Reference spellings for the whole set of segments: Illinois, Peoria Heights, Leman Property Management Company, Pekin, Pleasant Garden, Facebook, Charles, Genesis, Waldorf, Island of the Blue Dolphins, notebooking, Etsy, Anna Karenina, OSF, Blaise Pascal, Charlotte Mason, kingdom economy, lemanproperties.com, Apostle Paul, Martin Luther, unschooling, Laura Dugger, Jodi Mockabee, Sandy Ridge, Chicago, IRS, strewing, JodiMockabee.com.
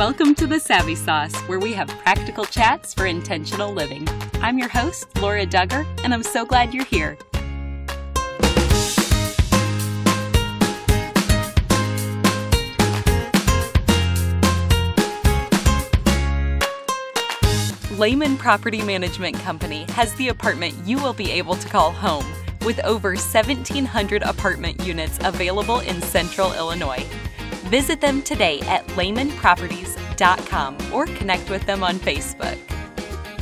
Welcome to The Savvy Sauce, where we have practical chats for intentional living. I'm your host, Laura Dugger, and I'm so glad you're here. Leman Property Management Company has the apartment you will be able to call home, with over 1,700 apartment units available in Central Illinois. Visit them today at lemanproperties.com or connect with them on Facebook.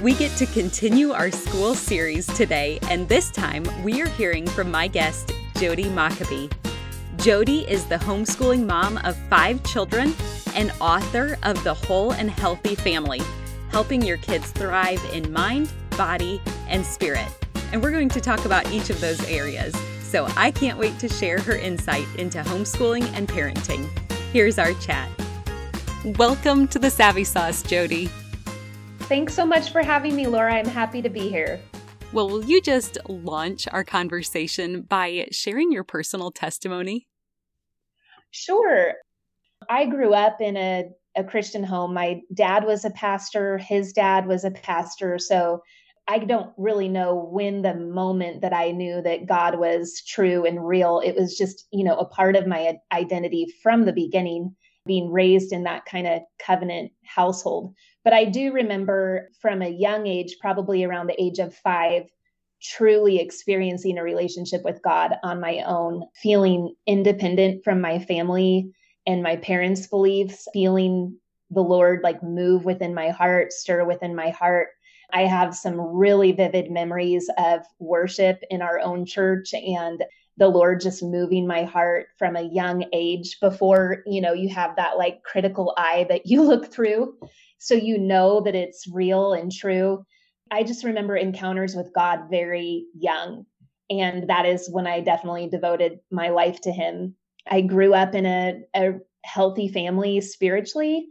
We get to continue our school series today, and this time we are hearing from my guest, Jodi Mockabee. Jodi is the homeschooling mom of 5 children and author of The Whole and Healthy Family, helping your kids thrive in mind, body, and spirit. And we're going to talk about each of those areas. So I can't wait to share her insight into homeschooling and parenting. Here's our chat. Welcome to The Savvy Sauce, Jodi. Thanks so much for having me, Laura. I'm happy to be here. Well, will you just launch our conversation by sharing your personal testimony? Sure. I grew up in a Christian home. My dad was a pastor. His dad was a pastor. So I don't really know when the moment that I knew that God was true and real. It was just, a part of my identity from the beginning, being raised in that kind of covenant household. But I do remember from a young age, probably around the age of 5, truly experiencing a relationship with God on my own, feeling independent from my family and my parents' beliefs, feeling the Lord like move within my heart, stir within my heart. I have some really vivid memories of worship in our own church and the Lord just moving my heart from a young age before, you have that like critical eye that you look through. So you know that it's real and true. I just remember encounters with God very young. And that is when I definitely devoted my life to Him. I grew up in a healthy family spiritually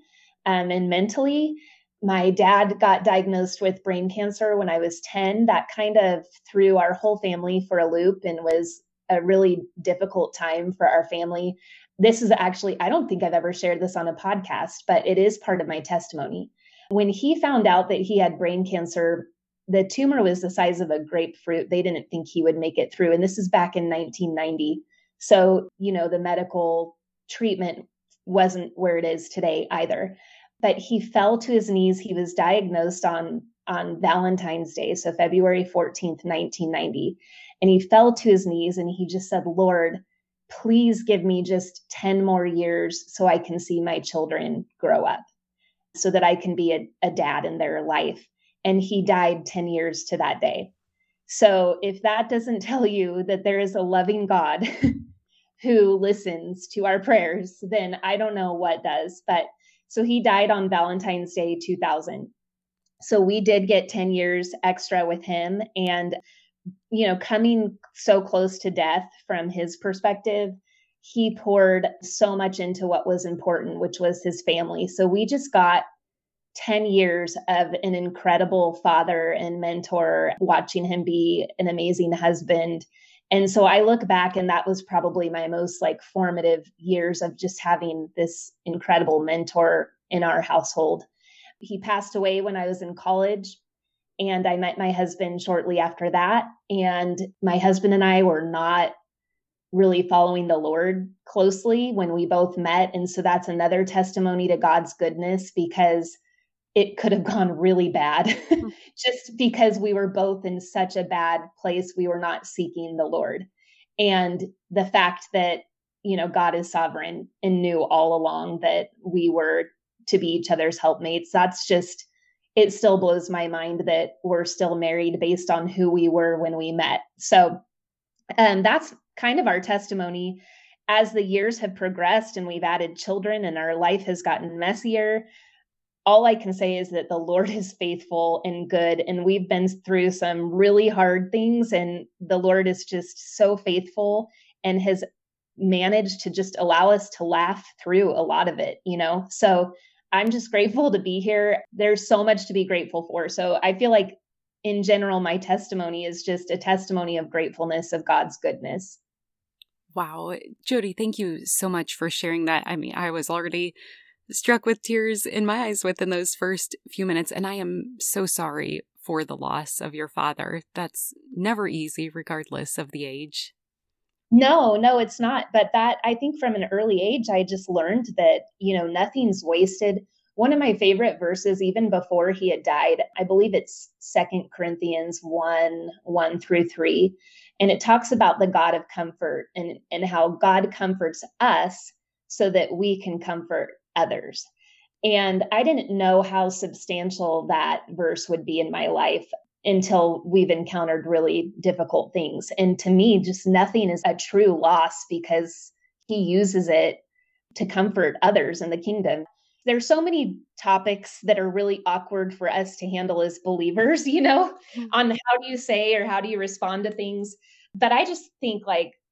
and mentally. My dad got diagnosed with brain cancer when I was 10. That kind of threw our whole family for a loop and was a really difficult time for our family. This is actually, I don't think I've ever shared this on a podcast, but it is part of my testimony. When he found out that he had brain cancer, the tumor was the size of a grapefruit. They didn't think he would make it through. And this is back in 1990. So, the medical treatment wasn't where it is today either. But he fell to his knees. He was diagnosed on Valentine's Day, so February 14th, 1990. And he fell to his knees and he just said, Lord, please give me just 10 more years so I can see my children grow up, so that I can be a dad in their life. And he died 10 years to that day. So if that doesn't tell you that there is a loving God who listens to our prayers, then I don't know what does. So he died on Valentine's Day, 2000. So we did get 10 years extra with him. And, coming so close to death from his perspective, he poured so much into what was important, which was his family. So we just got 10 years of an incredible father and mentor, watching him be an amazing husband. And so I look back, and that was probably my most formative years of just having this incredible mentor in our household. He passed away when I was in college, and I met my husband shortly after that. And my husband and I were not really following the Lord closely when we both met. And so that's another testimony to God's goodness, because it could have gone really bad just because we were both in such a bad place. We were not seeking the Lord. And the fact that, God is sovereign and knew all along that we were to be each other's helpmates, it still blows my mind that we're still married based on who we were when we met. So that's kind of our testimony. As the years have progressed and we've added children and our life has gotten messier, all I can say is that the Lord is faithful and good, and we've been through some really hard things, and the Lord is just so faithful and has managed to just allow us to laugh through a lot of it, So I'm just grateful to be here. There's so much to be grateful for. So I feel like in general, my testimony is just a testimony of gratefulness of God's goodness. Wow. Jodi, thank you so much for sharing that. I mean, I was already struck with tears in my eyes within those first few minutes. And I am so sorry for the loss of your father. That's never easy, regardless of the age. No, it's not. But that, I think from an early age, I just learned that, nothing's wasted. One of my favorite verses, even before he had died, I believe it's 2 Corinthians 1:1-3. And it talks about the God of comfort and how God comforts us so that we can comfort others. And I didn't know how substantial that verse would be in my life until we've encountered really difficult things. And to me, just nothing is a true loss because he uses it to comfort others in the kingdom. There's so many topics that are really awkward for us to handle as believers, on how do you say or how do you respond to things. But I just think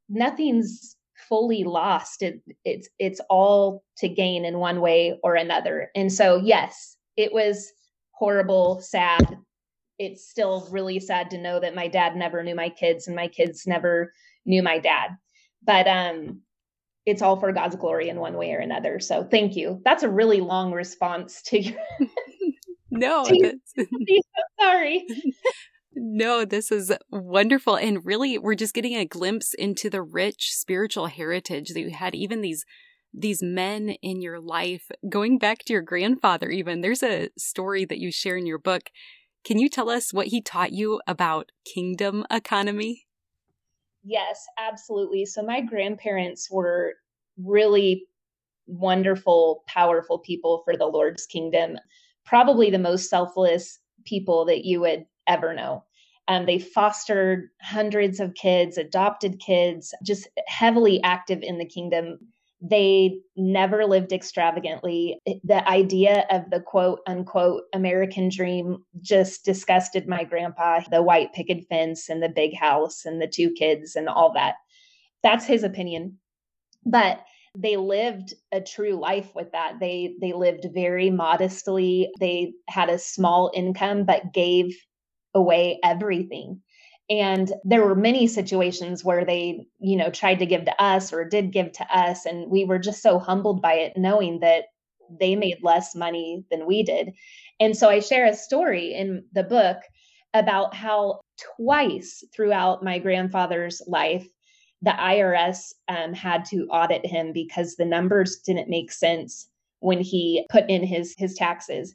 nothing's fully lost. It's all to gain in one way or another. And so, yes, it was horrible, sad. It's still really sad to know that my dad never knew my kids and my kids never knew my dad. But it's all for God's glory in one way or another. So thank you. That's a really long response to you. No, sorry. No, this is wonderful. And really, we're just getting a glimpse into the rich spiritual heritage that you had, even these men in your life, going back to your grandfather even. There's a story that you share in your book. Can you tell us what he taught you about kingdom economy? Yes, absolutely. So my grandparents were really wonderful, powerful people for the Lord's kingdom, probably the most selfless people that you would ever know. They fostered hundreds of kids, adopted kids, just heavily active in the kingdom. They never lived extravagantly. The idea of the quote unquote American dream just disgusted my grandpa, the white picket fence and the big house and the 2 kids and all that. That's his opinion. But they lived a true life with that. They lived very modestly. They had a small income, but gave away everything. And there were many situations where they, tried to give to us or did give to us. And we were just so humbled by it, knowing that they made less money than we did. And so I share a story in the book about how twice throughout my grandfather's life, the IRS had to audit him because the numbers didn't make sense when he put in his taxes.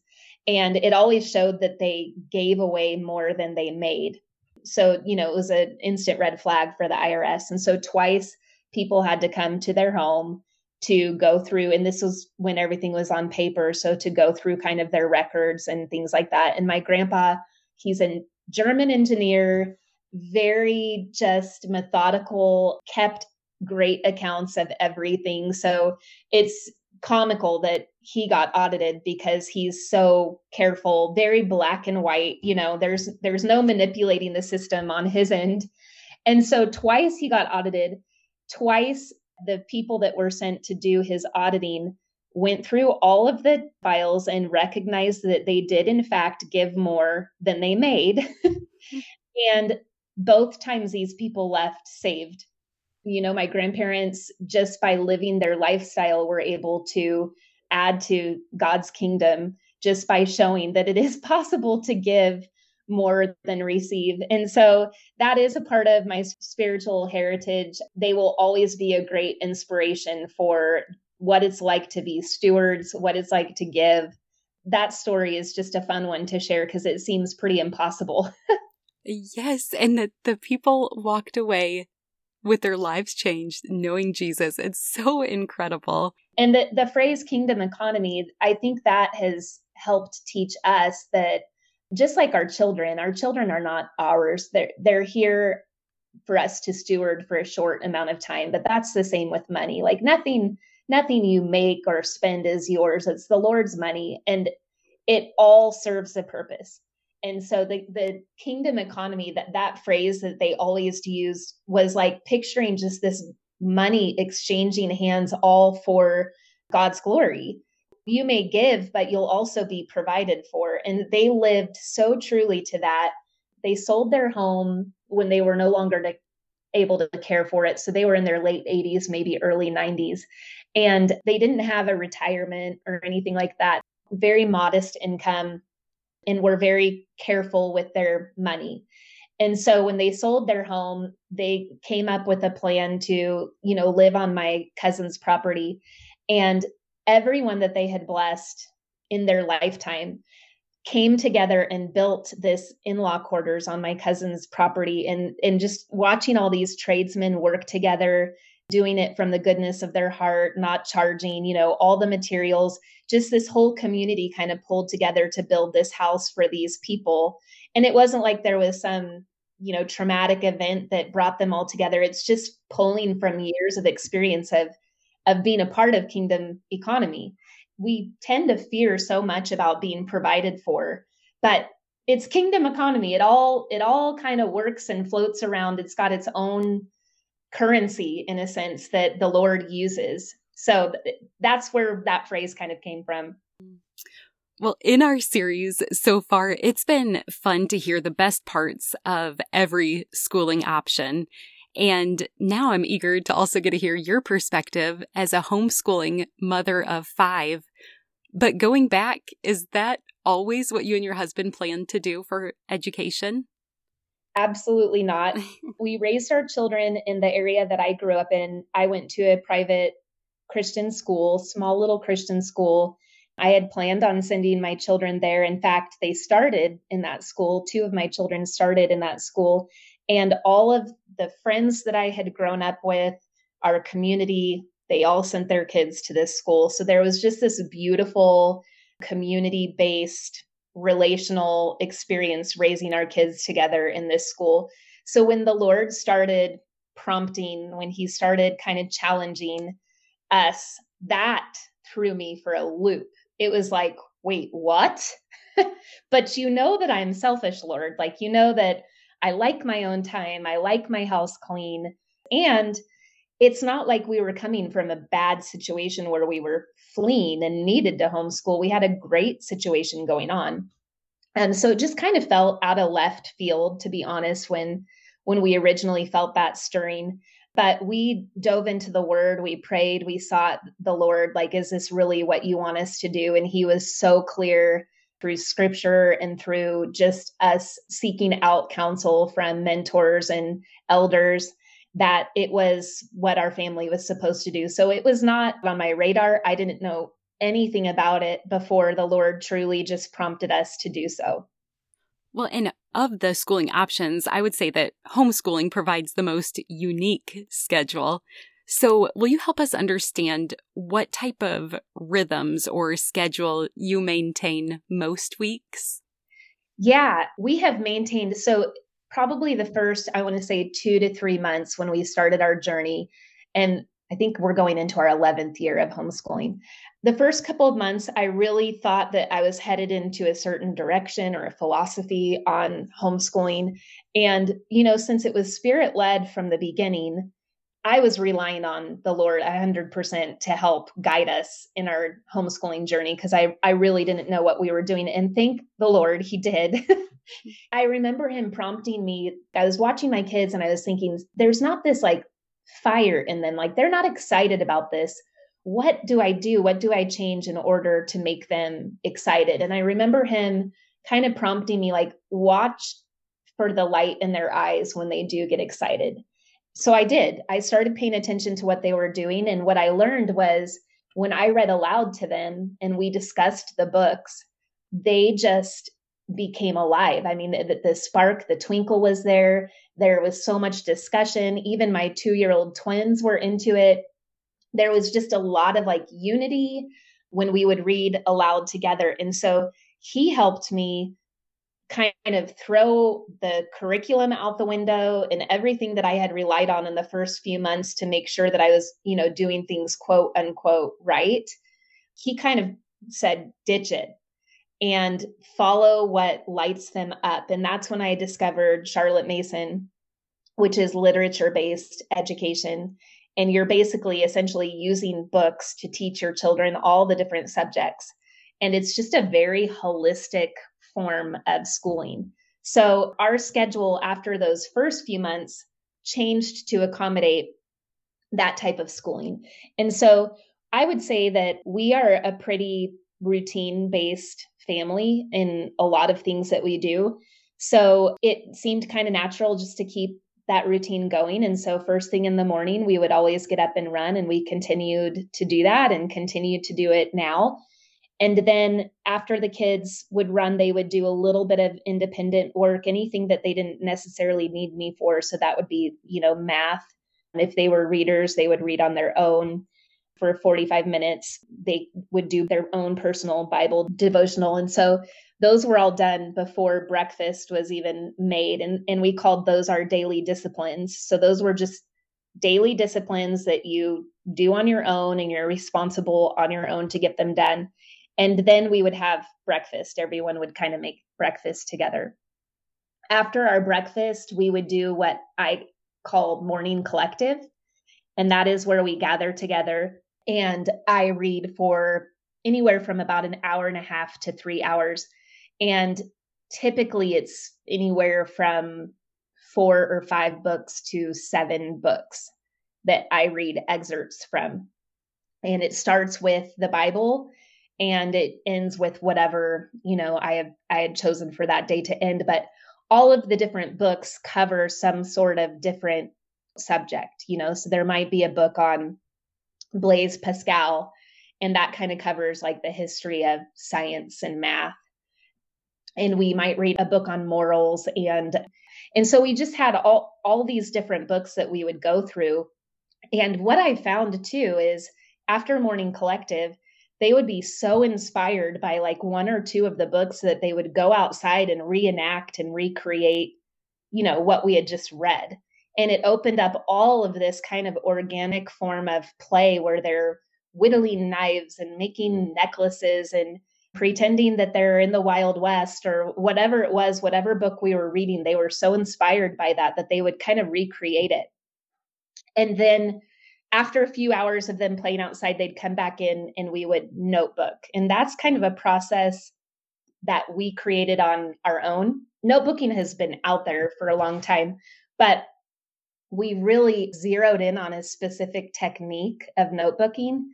And it always showed that they gave away more than they made. So, it was an instant red flag for the IRS. And so twice people had to come to their home to go through, and this was when everything was on paper. So to go through kind of their records and things like that. And my grandpa, he's a German engineer, very just methodical, kept great accounts of everything. So it's comical that he got audited because he's so careful, very black and white. There's no manipulating the system on his end. And so twice he got audited, twice the people that were sent to do his auditing went through all of the files and recognized that they did, in fact, give more than they made. And both times these people left saved. My grandparents, just by living their lifestyle, were able to add to God's kingdom just by showing that it is possible to give more than receive. And so that is a part of my spiritual heritage. They will always be a great inspiration for what it's like to be stewards, what it's like to give. That story is just a fun one to share because it seems pretty impossible. Yes. And that the people walked away with their lives changed, knowing Jesus. It's so incredible. And the phrase kingdom economy, I think that has helped teach us that just like our children are not ours. They're here for us to steward for a short amount of time. But that's the same with money. Nothing you make or spend is yours. It's the Lord's money. And it all serves a purpose. And so the kingdom economy, that phrase that they always used was like picturing just this money exchanging hands all for God's glory. You may give, but you'll also be provided for. And they lived so truly to that. They sold their home when they were no longer able to care for it. So they were in their late 80s, maybe early 90s. And they didn't have a retirement or anything like that. Very modest income, and were very careful with their money. And so when they sold their home, they came up with a plan to, you know, live on my cousin's property. And everyone that they had blessed in their lifetime came together and built this in-law quarters on my cousin's property. And just watching all these tradesmen work together, doing it from the goodness of their heart, not charging, you know, all the materials, just this whole community kind of pulled together to build this house for these people. And it wasn't like there was some, you know, traumatic event that brought them all together. It's just pulling from years of experience of being a part of kingdom economy. We tend to fear so much about being provided for, but it's kingdom economy. It all kind of works and floats around. It's got its own currency, in a sense, that the Lord uses. So that's where that phrase kind of came from. Well, in our series so far, it's been fun to hear the best parts of every schooling option. And now I'm eager to also get to hear your perspective as a homeschooling mother of 5. But going back, is that always what you and your husband planned to do for education? Absolutely not. We raised our children in the area that I grew up in. I went to a private Christian school, small little Christian school. I had planned on sending my children there. In fact, they started in that school. 2 of my children started in that school. And all of the friends that I had grown up with, our community, they all sent their kids to this school. So there was just this beautiful community-based relational experience raising our kids together in this school. So when the Lord started prompting, when he started kind of challenging us, that threw me for a loop. It was like, wait, what? But you know that I'm selfish, Lord. Like, you know that I like my own time. I like my house clean. And it's not like we were coming from a bad situation where we were fleeing and needed to homeschool. We had a great situation going on. And so it just kind of fell out of left field, to be honest, when we originally felt that stirring. But we dove into the word, we prayed, we sought the Lord, like, is this really what you want us to do? And he was so clear through scripture and through just us seeking out counsel from mentors and elders that it was what our family was supposed to do. So it was not on my radar. I didn't know anything about it before the Lord truly just prompted us to do so. Well, and of the schooling options, I would say that homeschooling provides the most unique schedule. So will you help us understand what type of rhythms or schedule you maintain most weeks? Yeah, we have maintained. So probably the first, I want to say 2 to 3 months when we started our journey, and I think we're going into our 11th year of homeschooling. The first couple of months, I really thought that I was headed into a certain direction or a philosophy on homeschooling. And, you know, since it was Spirit-led from the beginning, I was relying on the Lord 100% to help guide us in our homeschooling journey because I really didn't know what we were doing. And thank the Lord, he did. I remember him prompting me. I was watching my kids and I was thinking, there's not this like fire in them. Like, they're not excited about this. What do I do? What do I change in order to make them excited? And I remember him kind of prompting me, like, watch for the light in their eyes when they do get excited. So I did. I started paying attention to what they were doing. And what I learned was when I read aloud to them and we discussed the books, they just became alive. I mean, the spark, the twinkle was there. There was so much discussion. Even my 2-year-old twins were into it. There was just a lot of like unity when we would read aloud together. And so he helped me kind of throw the curriculum out the window and everything that I had relied on in the first few months to make sure that I was, you know, doing things quote unquote right. He kind of said, ditch it and follow what lights them up. And that's when I discovered Charlotte Mason, which is literature-based education. And you're basically essentially using books to teach your children all the different subjects. And it's just a very holistic form of schooling. So our schedule after those first few months changed to accommodate that type of schooling. And so I would say that we are a pretty routine-based family in a lot of things that we do. So it seemed kind of natural just to keep that routine going. And so first thing in the morning, we would always get up and run, and we continued to do that and continue to do it now. And then after the kids would run, they would do a little bit of independent work, anything that they didn't necessarily need me for. So that would be, math. And if they were readers, they would read on their own for 45 minutes. They would do their own personal Bible devotional. And so those were all done before breakfast was even made. And we called those our daily disciplines. So those were just daily disciplines that you do on your own, and you're responsible on your own to get them done. And then we would have breakfast. Everyone would kind of make breakfast together. After our breakfast, we would do what I call morning collective. And that is where we gather together. And I read for anywhere from about an hour and a half to 3 hours. And typically it's anywhere from 4 or 5 books to 7 books that I read excerpts from. And it starts with the Bible, and it ends with whatever, I had chosen for that day to end. But all of the different books cover some sort of different subject, so there might be a book on Blaise Pascal, and that kind of covers like the history of science and math. And we might read a book on morals. And so we just had all these different books that we would go through. And what I found too is after morning collective, they would be so inspired by like 1 or 2 of the books that they would go outside and reenact and recreate, what we had just read. And it opened up all of this kind of organic form of play where they're whittling knives and making necklaces and pretending that they're in the Wild West or whatever it was, whatever book we were reading. They were so inspired by that they would kind of recreate it. And then after a few hours of them playing outside, they'd come back in and we would notebook. And that's kind of a process that we created on our own. Notebooking has been out there for a long time, but we really zeroed in on a specific technique of notebooking.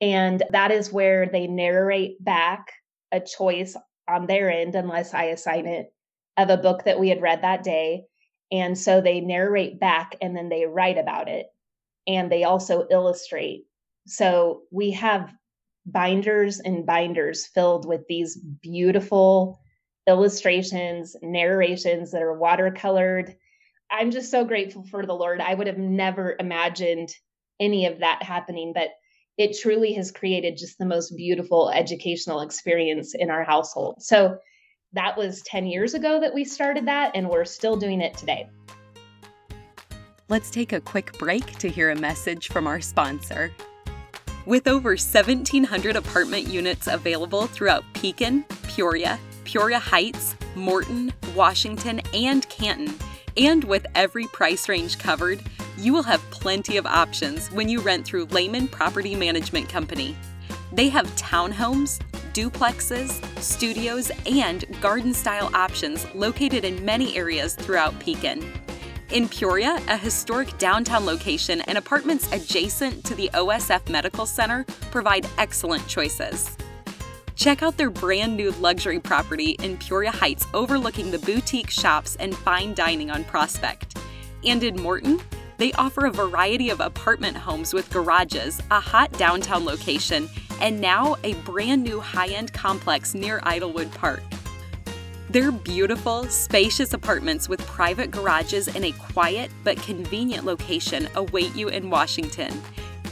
And that is where they narrate back a choice on their end, unless I assign it, of a book that we had read that day. And so they narrate back and then they write about it. And they also illustrate. So we have binders and binders filled with these beautiful illustrations, narrations that are watercolored. I'm just so grateful for the Lord. I would have never imagined any of that happening, but it truly has created just the most beautiful educational experience in our household. So that was 10 years ago that we started that, and we're still doing it today. Let's take a quick break to hear a message from our sponsor. With over 1,700 apartment units available throughout Pekin, Peoria, Peoria Heights, Morton, Washington, and Canton, and with every price range covered, you will have plenty of options when you rent through Leman Property Management Company. They have townhomes, duplexes, studios, and garden-style options located in many areas throughout Pekin. In Peoria, a historic downtown location and apartments adjacent to the OSF Medical Center provide excellent choices. Check out their brand new luxury property in Peoria Heights overlooking the boutique shops and fine dining on Prospect. And in Morton, they offer a variety of apartment homes with garages, a hot downtown location, and now a brand new high-end complex near Idlewood Park. They're beautiful, spacious apartments with private garages in a quiet but convenient location await you in Washington.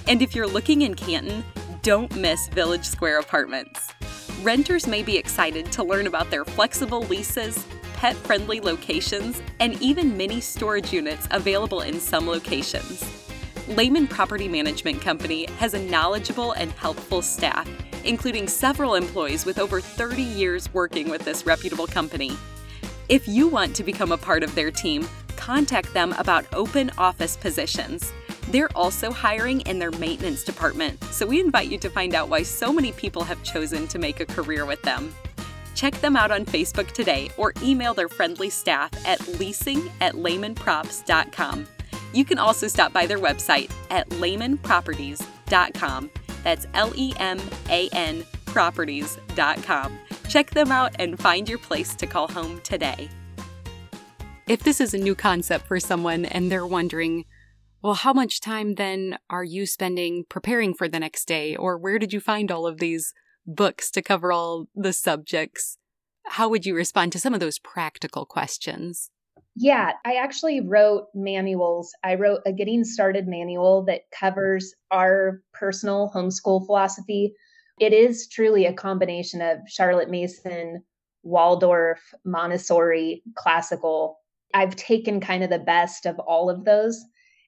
And if you're looking in Canton, don't miss Village Square Apartments. Renters may be excited to learn about their flexible leases, pet-friendly locations, and even mini storage units available in some locations. Leman Property Management Company has a knowledgeable and helpful staff, including several employees with over 30 years working with this reputable company. If you want to become a part of their team, contact them about open office positions. They're also hiring in their maintenance department, so we invite you to find out why so many people have chosen to make a career with them. Check them out on Facebook today or email their friendly staff at leasing@lemanprops.com. You can also stop by their website at lemanproperties.com. That's lemanproperties.com. Check them out and find your place to call home today. If this is a new concept for someone and they're wondering, well, how much time then are you spending preparing for the next day? Or where did you find all of these books to cover all the subjects? How would you respond to some of those practical questions? Yeah, I actually wrote manuals. I wrote a Getting Started manual that covers our personal homeschool philosophy. It is truly a combination of Charlotte Mason, Waldorf, Montessori, classical. I've taken kind of the best of all of those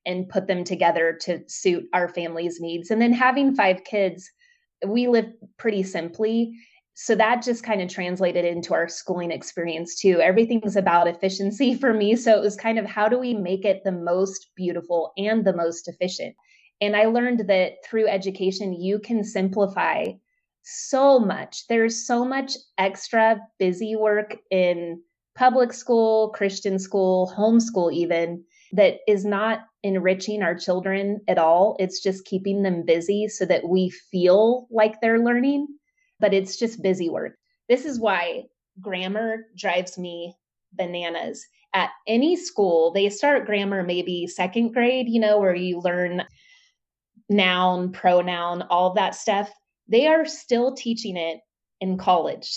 and put them together to suit our family's needs. And then having 5 kids, we live pretty simply. So that just kind of translated into our schooling experience too. Everything's about efficiency for me. So it was kind of, how do we make it the most beautiful and the most efficient? And I learned that through education, you can simplify so much. There's so much extra busy work in public school, Christian school, homeschool even, that is not enriching our children at all. It's just keeping them busy so that we feel like they're learning. But it's just busy work. This is why grammar drives me bananas. At any school, they start grammar maybe 2nd grade, where you learn noun, pronoun, all that stuff. They are still teaching it in college.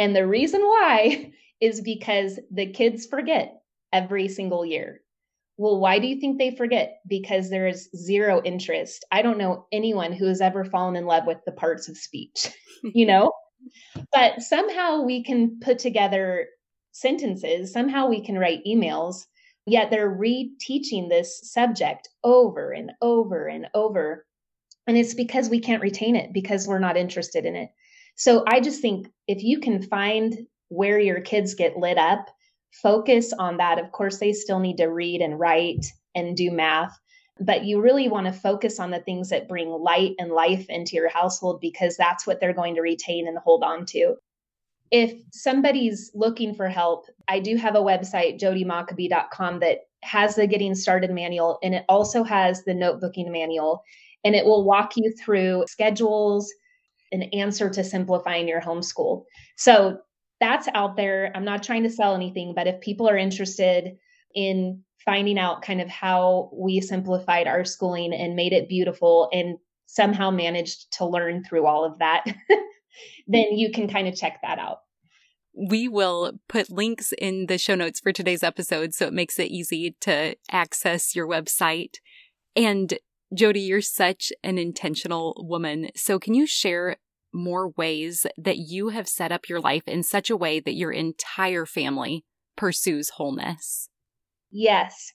And the reason why is because the kids forget every single year. Well, why do you think they forget? Because there is zero interest. I don't know anyone who has ever fallen in love with the parts of speech, But somehow we can put together sentences. Somehow we can write emails. Yet they're reteaching this subject over and over and over. And it's because we can't retain it because we're not interested in it. So I just think if you can find where your kids get lit up, focus on that. Of course, they still need to read and write and do math, but you really want to focus on the things that bring light and life into your household because that's what they're going to retain and hold on to. If somebody's looking for help, I do have a website, JodiMockabee.com, that has the Getting Started manual, and it also has the notebooking manual, and it will walk you through schedules, an answer to simplifying your homeschool. So that's out there. I'm not trying to sell anything, but if people are interested in finding out kind of how we simplified our schooling and made it beautiful and somehow managed to learn through all of that, then you can kind of check that out. We will put links in the show notes for today's episode so it makes it easy to access your website. And Jodi, you're such an intentional woman. So can you share more ways that you have set up your life in such a way that your entire family pursues wholeness? Yes.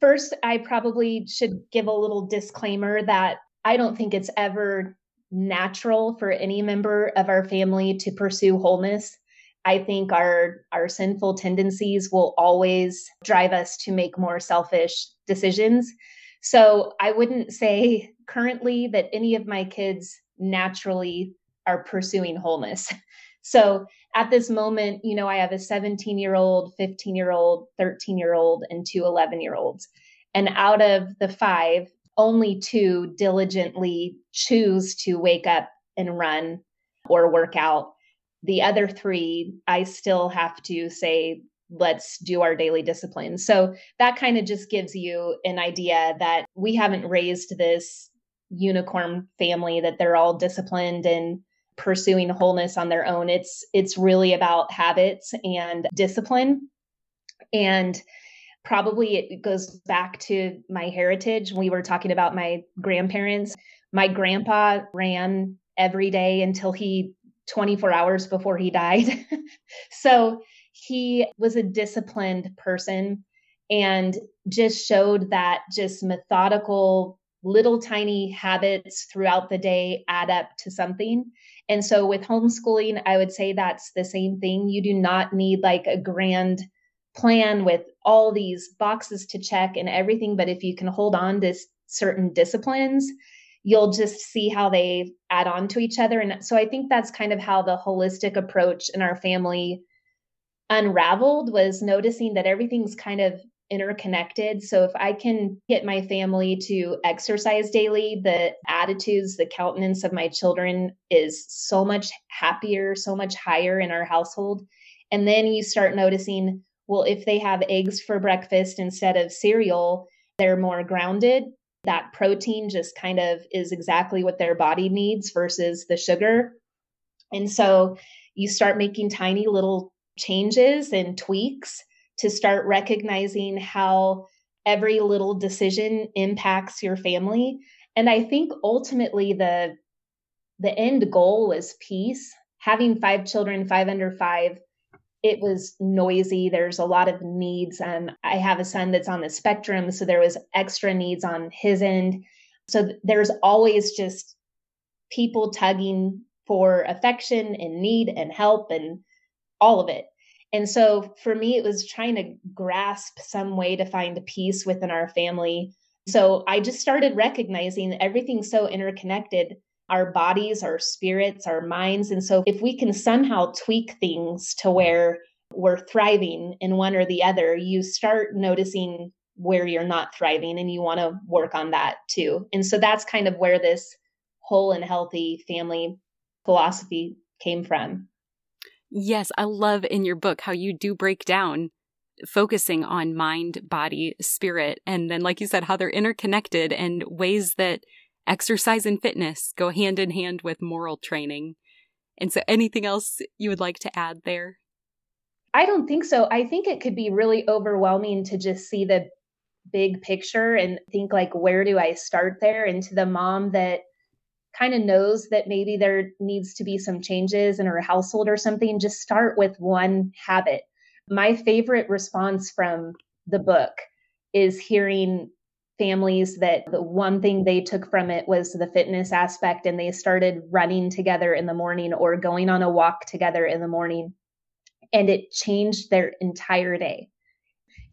First, I probably should give a little disclaimer that I don't think it's ever natural for any member of our family to pursue wholeness. I think our sinful tendencies will always drive us to make more selfish decisions. So I wouldn't say currently that any of my kids naturally are pursuing wholeness. So at this moment, I have a 17-year-old, 15-year-old, 13-year-old, and 2 11-year-olds. And out of the 5, only 2 diligently choose to wake up and run or work out. The other 3, I still have to say, let's do our daily discipline. So that kind of just gives you an idea that we haven't raised this unicorn family that they're all disciplined and pursuing wholeness on their own. It's really about habits and discipline. And probably it goes back to my heritage. We were talking about my grandparents. My grandpa ran every day until 24 hours before he died. So he was a disciplined person and just showed that just methodical little tiny habits throughout the day add up to something. And so with homeschooling, I would say that's the same thing. You do not need like a grand plan with all these boxes to check and everything. But if you can hold on to certain disciplines, you'll just see how they add on to each other. And so I think that's kind of how the holistic approach in our family unraveled, was noticing that everything's kind of interconnected. So if I can get my family to exercise daily, the attitudes, the countenance of my children is so much happier, so much higher in our household. And then you start noticing, well, if they have eggs for breakfast instead of cereal, they're more grounded. That protein just kind of is exactly what their body needs versus the sugar. And so you start making tiny little changes and tweaks to start recognizing how every little decision impacts your family. And I think ultimately the end goal is peace. Having 5 children, 5 under 5, it was noisy. There's a lot of needs. I have a son that's on the spectrum, so there was extra needs on his end. So there's always just people tugging for affection and need and help and all of it. And so for me, it was trying to grasp some way to find peace within our family. So I just started recognizing everything's so interconnected, our bodies, our spirits, our minds. And so if we can somehow tweak things to where we're thriving in one or the other, you start noticing where you're not thriving and you want to work on that too. And so that's kind of where this whole and healthy family philosophy came from. Yes, I love in your book how you do break down focusing on mind, body, spirit, and then like you said, how they're interconnected and ways that exercise and fitness go hand in hand with moral training. And so anything else you would like to add there? I don't think so. I think it could be really overwhelming to just see the big picture and think like, where do I start there? And to the mom that kind of knows that maybe there needs to be some changes in her household or something, just start with one habit. My favorite response from the book is hearing families that the one thing they took from it was the fitness aspect, and they started running together in the morning or going on a walk together in the morning, and it changed their entire day.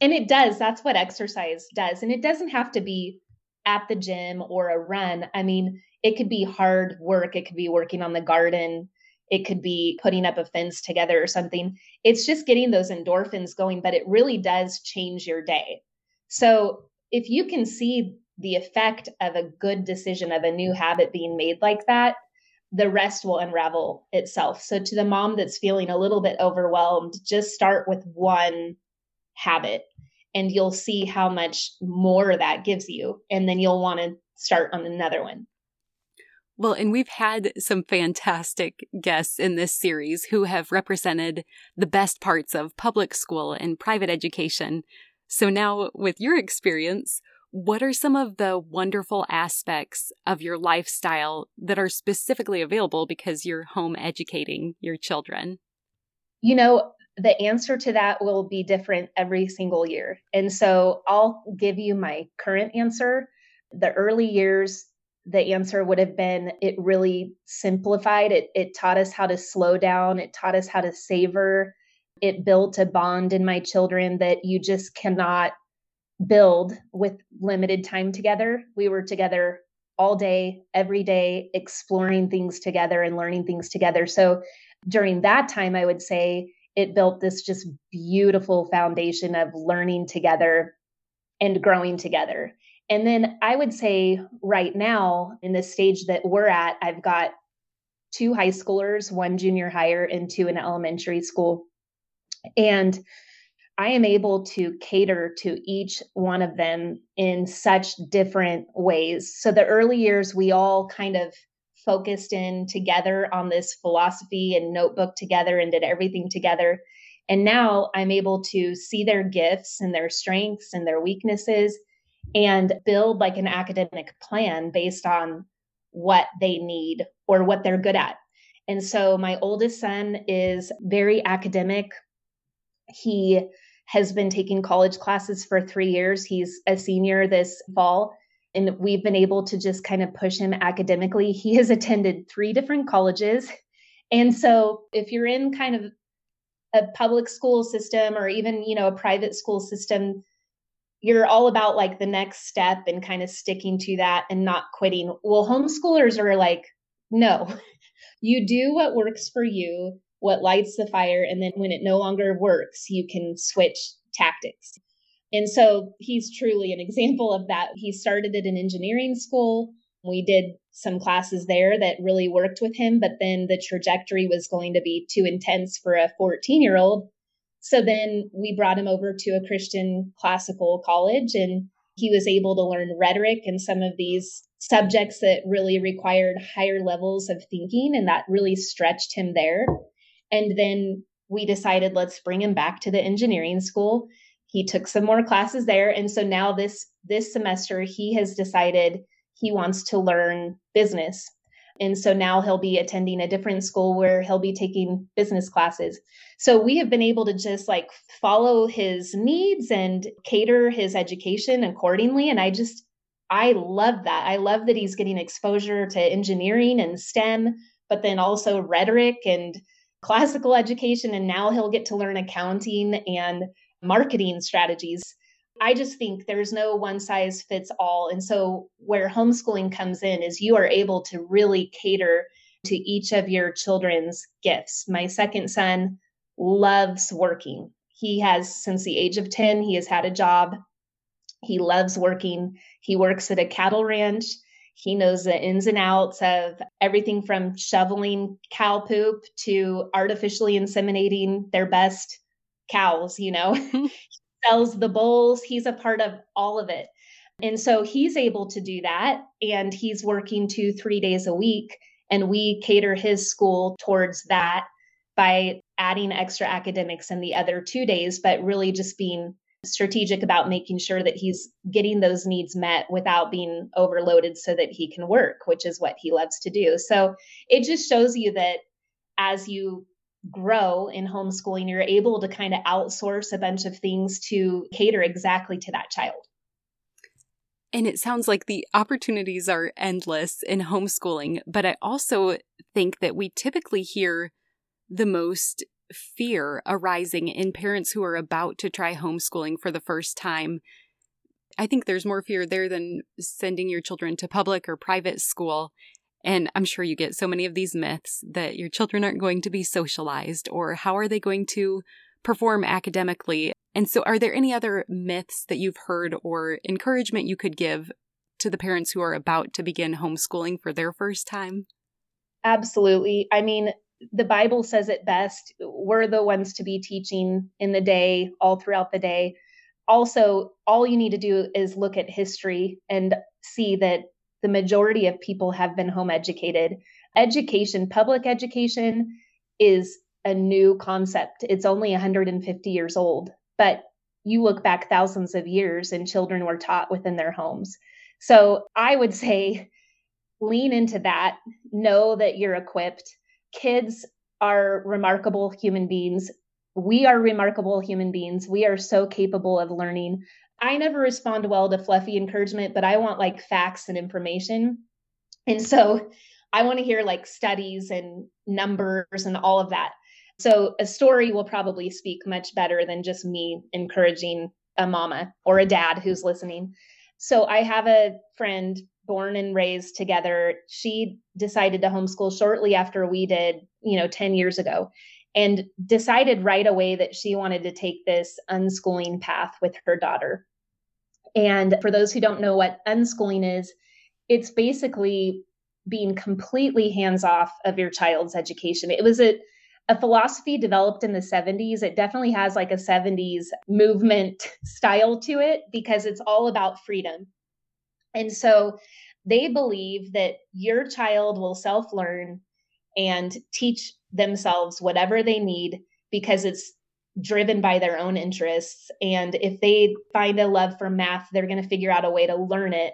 And it does. That's what exercise does. And it doesn't have to be at the gym or a run. I mean, it could be hard work. It could be working on the garden. It could be putting up a fence together or something. It's just getting those endorphins going, but it really does change your day. So if you can see the effect of a good decision, of a new habit being made like that, the rest will unravel itself. So to the mom that's feeling a little bit overwhelmed, just start with one habit and you'll see how much more that gives you. And then you'll want to start on another one. Well, and we've had some fantastic guests in this series who have represented the best parts of public school and private education. So now, with your experience, what are some of the wonderful aspects of your lifestyle that are specifically available because you're home educating your children? You know, the answer to that will be different every single year. And so I'll give you my current answer. The early years, the answer would have been, it really simplified. It taught us how to slow down. It taught us how to savor. It built a bond in my children that you just cannot build with limited time together. We were together all day, every day, exploring things together and learning things together. So during that time, I would say it built this just beautiful foundation of learning together and growing together. And then I would say right now, in the stage that we're at, I've got 2 high schoolers, 1 junior higher and 2 in elementary school. And I am able to cater to each one of them in such different ways. So the early years, we all kind of focused in together on this philosophy and notebook together and did everything together. And now I'm able to see their gifts and their strengths and their weaknesses and build like an academic plan based on what they need or what they're good at. And so my oldest son is very academic. He has been taking college classes for 3 years. He's a senior this fall, and we've been able to just kind of push him academically. He has attended 3 different colleges. And so if you're in kind of a public school system or even, you know, a private school system, you're all about like the next step and kind of sticking to that and not quitting. Well, homeschoolers are like, no, you do what works for you, what lights the fire. And then when it no longer works, you can switch tactics. And so he's truly an example of that. He started at an engineering school. We did some classes there that really worked with him, but then the trajectory was going to be too intense for a 14-year-old. So then we brought him over to a Christian classical college, and he was able to learn rhetoric and some of these subjects that really required higher levels of thinking, and that really stretched him there. And then we decided, let's bring him back to the engineering school. He took some more classes there. And so now this semester, he has decided he wants to learn business. And so now he'll be attending a different school where he'll be taking business classes. So we have been able to just like follow his needs and cater his education accordingly. And I love that. I love that he's getting exposure to engineering and STEM, but then also rhetoric and classical education. And now he'll get to learn accounting and marketing strategies. I just think there's no one size fits all. And so where homeschooling comes in is you are able to really cater to each of your children's gifts. My second son loves working. He has, since the age of 10, he has had a job. He loves working. He works at a cattle ranch. He knows the ins and outs of everything from shoveling cow poop to artificially inseminating their best cows, you know. Sells the bowls. He's a part of all of it. And so he's able to do that. And he's working 2-3 days a week. And we cater his school towards that by adding extra academics in the other 2 days, but really just being strategic about making sure that he's getting those needs met without being overloaded so that he can work, which is what he loves to do. So it just shows you that as you grow in homeschooling, you're able to kind of outsource a bunch of things to cater exactly to that child. And it sounds like the opportunities are endless in homeschooling, but I also think that we typically hear the most fear arising in parents who are about to try homeschooling for the first time. I think there's more fear there than sending your children to public or private school. And I'm sure you get so many of these myths that your children aren't going to be socialized, or how are they going to perform academically? And so are there any other myths that you've heard or encouragement you could give to the parents who are about to begin homeschooling for their first time? Absolutely. I mean, the Bible says it best. We're the ones to be teaching in the day, all throughout the day. Also, all you need to do is look at history and see that the majority of people have been home educated. Education, public education, is a new concept. It's only 150 years old, but you look back thousands of years and children were taught within their homes. So I would say lean into that. Know that you're equipped. Kids are remarkable human beings. We are remarkable human beings. We are so capable of learning. I never respond well to fluffy encouragement, but I want like facts and information. And so I want to hear like studies and numbers and all of that. So a story will probably speak much better than just me encouraging a mama or a dad who's listening. So I have a friend, born and raised together. She decided to homeschool shortly after we did, 10 years ago, and decided right away that she wanted to take this unschooling path with her daughter. And for those who don't know what unschooling is, it's basically being completely hands-off of your child's education. It was a philosophy developed in the 70s. It definitely has like a 70s movement style to it because it's all about freedom. And so they believe that your child will self-learn and teach themselves whatever they need because it's driven by their own interests. And if they find a love for math, they're going to figure out a way to learn it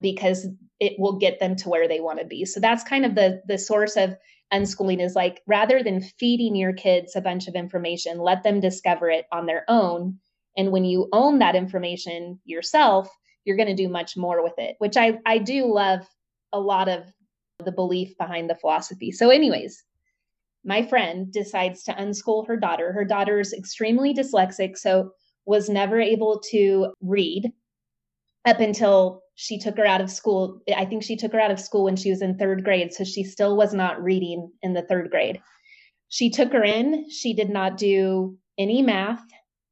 because it will get them to where they want to be. So that's kind of the source of unschooling, is like, rather than feeding your kids a bunch of information, let them discover it on their own. And when you own that information yourself, you're going to do much more with it, which I do love a lot of the belief behind the philosophy. So anyways, my friend decides to unschool her daughter. Her daughter's extremely dyslexic, so was never able to read up until she took her out of school. I think she took her out of school when she was in third grade, so she still was not reading in the third grade. She took her in. She did not do any math.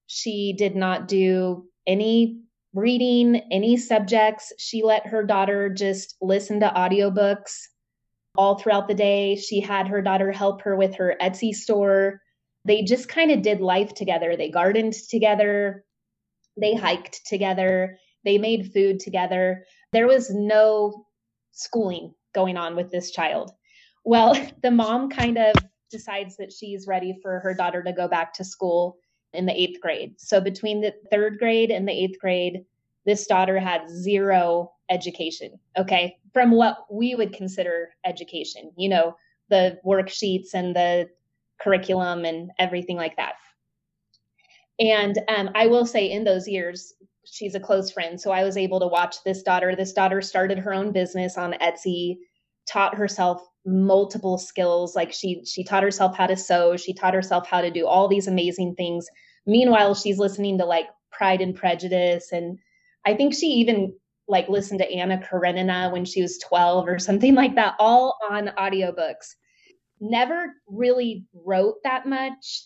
She did not do any reading, any subjects. She let her daughter just listen to audiobooks all throughout the day. She had her daughter help her with her Etsy store. They just kind of did life together. They gardened together. They hiked together. They made food together. There was no schooling going on with this child. Well, the mom kind of decides that she's ready for her daughter to go back to school in the 8th grade. So between the 3rd grade and the 8th grade, this daughter had zero education. Okay. From what we would consider education, you know, the worksheets and the curriculum and everything like that. And I will say in those years, she's a close friend. So I was able to watch this daughter. This daughter started her own business on Etsy, taught herself multiple skills. Like she taught herself how to sew. She taught herself how to do all these amazing things. Meanwhile, she's listening to like Pride and Prejudice. And I think she even like listened to Anna Karenina when she was 12 or something like that, all on audiobooks. Never really wrote that much.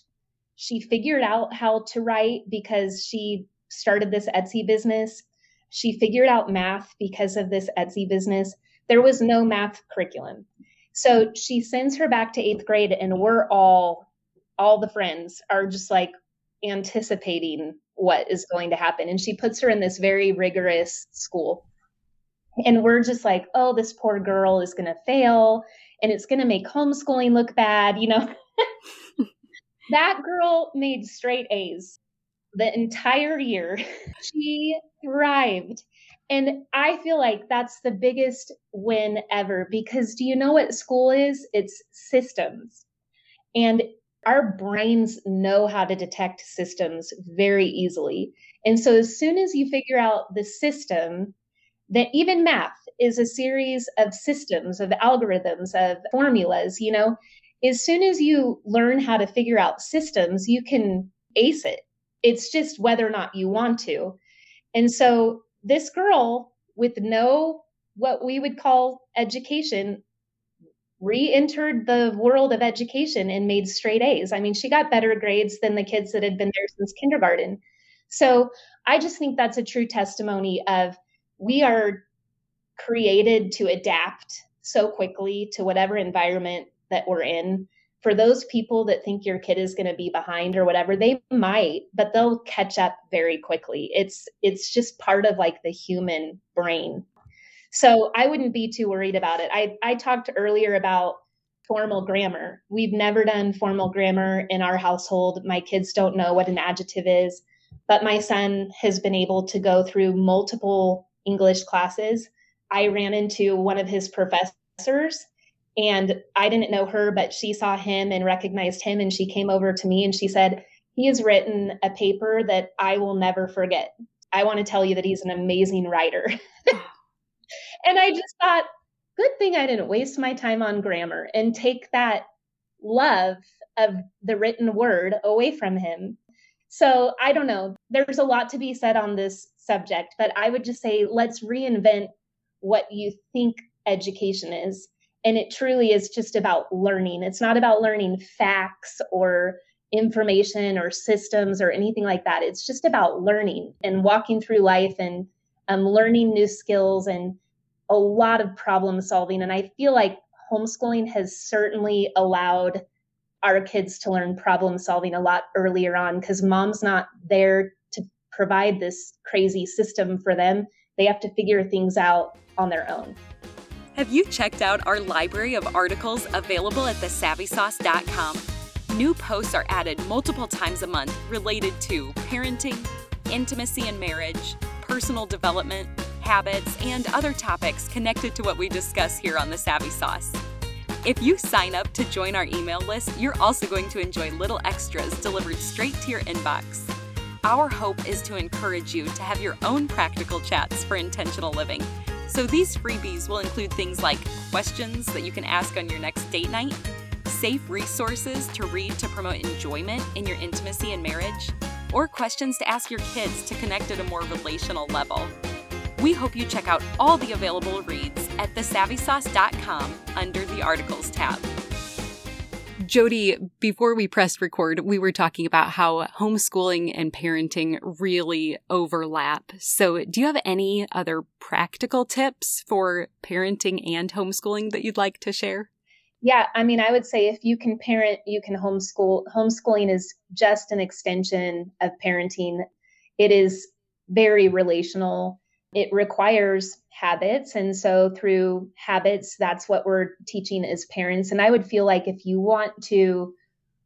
She figured out how to write because she started this Etsy business. She figured out math because of this Etsy business. There was no math curriculum. So she sends her back to 8th grade, and we're all the friends are just like anticipating what is going to happen. And she puts her in this very rigorous school. And we're just like, oh, this poor girl is going to fail and it's going to make homeschooling look bad. You know, that girl made straight A's the entire year. She thrived. And I feel like that's the biggest win ever, because do you know what school is? It's systems. And our brains know how to detect systems very easily. And so as soon as you figure out the system, that even math is a series of systems, of algorithms, of formulas, you know, as soon as you learn how to figure out systems, you can ace it. It's just whether or not you want to. And so this girl with no, what we would call education, re-entered the world of education and made straight A's. I mean, she got better grades than the kids that had been there since kindergarten. So I just think that's a true testimony of we are created to adapt so quickly to whatever environment that we're in. For those people that think your kid is going to be behind or whatever, they might, but they'll catch up very quickly. It's just part of like the human brain. So I wouldn't be too worried about it. I talked earlier about formal grammar. We've never done formal grammar in our household. My kids don't know what an adjective is, but my son has been able to go through multiple English classes. I ran into one of his professors, and I didn't know her, but she saw him and recognized him. And she came over to me and she said, he has written a paper that I will never forget. I want to tell you that he's an amazing writer. And I just thought, good thing I didn't waste my time on grammar and take that love of the written word away from him. So I don't know. There's a lot to be said on this subject, but I would just say, let's reinvent what you think education is. And it truly is just about learning. It's not about learning facts or information or systems or anything like that. It's just about learning and walking through life and learning new skills and a lot of problem solving. And I feel like homeschooling has certainly allowed our kids to learn problem solving a lot earlier on, because mom's not there to provide this crazy system for them. They have to figure things out on their own. Have you checked out our library of articles available at thesavvysauce.com? New posts are added multiple times a month related to parenting, intimacy and marriage, personal development, habits, and other topics connected to what we discuss here on The Savvy Sauce. If you sign up to join our email list, you're also going to enjoy little extras delivered straight to your inbox. Our hope is to encourage you to have your own practical chats for intentional living. So these freebies will include things like questions that you can ask on your next date night, safe resources to read to promote enjoyment in your intimacy and marriage, or questions to ask your kids to connect at a more relational level. We hope you check out all the available reads at thesavvysauce.com under the Articles tab. Jodi, before we pressed record, we were talking about how homeschooling and parenting really overlap. So do you have any other practical tips for parenting and homeschooling that you'd like to share? Yeah, I mean, I would say if you can parent, you can homeschool. Homeschooling is just an extension of parenting. It is very relational. It requires habits. And so through habits, that's what we're teaching as parents. And I would feel like if you want to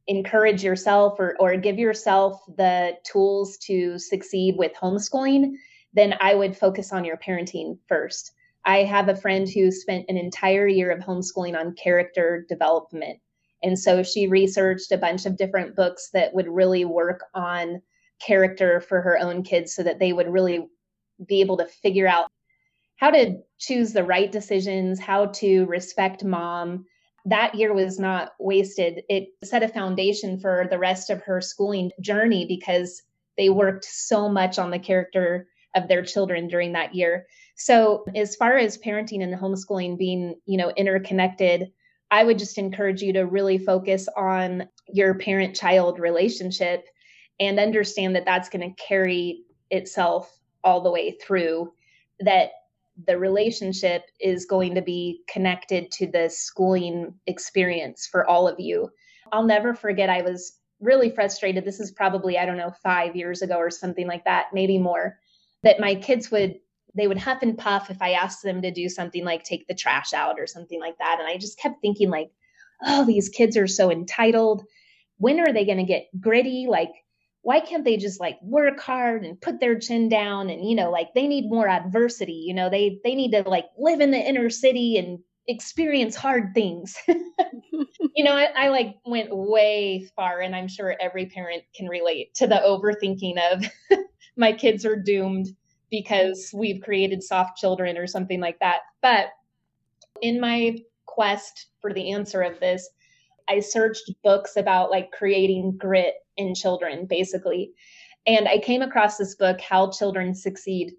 encourage yourself or give yourself the tools to succeed with homeschooling, then I would focus on your parenting first. I have a friend who spent an entire year of homeschooling on character development. And so she researched a bunch of different books that would really work on character for her own kids so that they would really be able to figure out how to choose the right decisions, how to respect mom. That year was not wasted. It set a foundation for the rest of her schooling journey because they worked so much on the character of their children during that year. So as far as parenting and homeschooling being, interconnected, I would just encourage you to really focus on your parent-child relationship and understand that that's going to carry itself all the way through, that the relationship is going to be connected to the schooling experience for all of you. I'll never forget, I was really frustrated. This is probably, 5 years ago or something like that, maybe more, that my kids would huff and puff if I asked them to do something like take the trash out or something like that. And I just kept thinking like, oh, these kids are so entitled. When are they going to get gritty? Like, why can't they just like work hard and put their chin down? And, they need more adversity. They need to like live in the inner city and experience hard things. I like went way far, and I'm sure every parent can relate to the overthinking of my kids are doomed because we've created soft children or something like that. But in my quest for the answer of this, I searched books about like creating grit in children, basically. And I came across this book, How Children Succeed.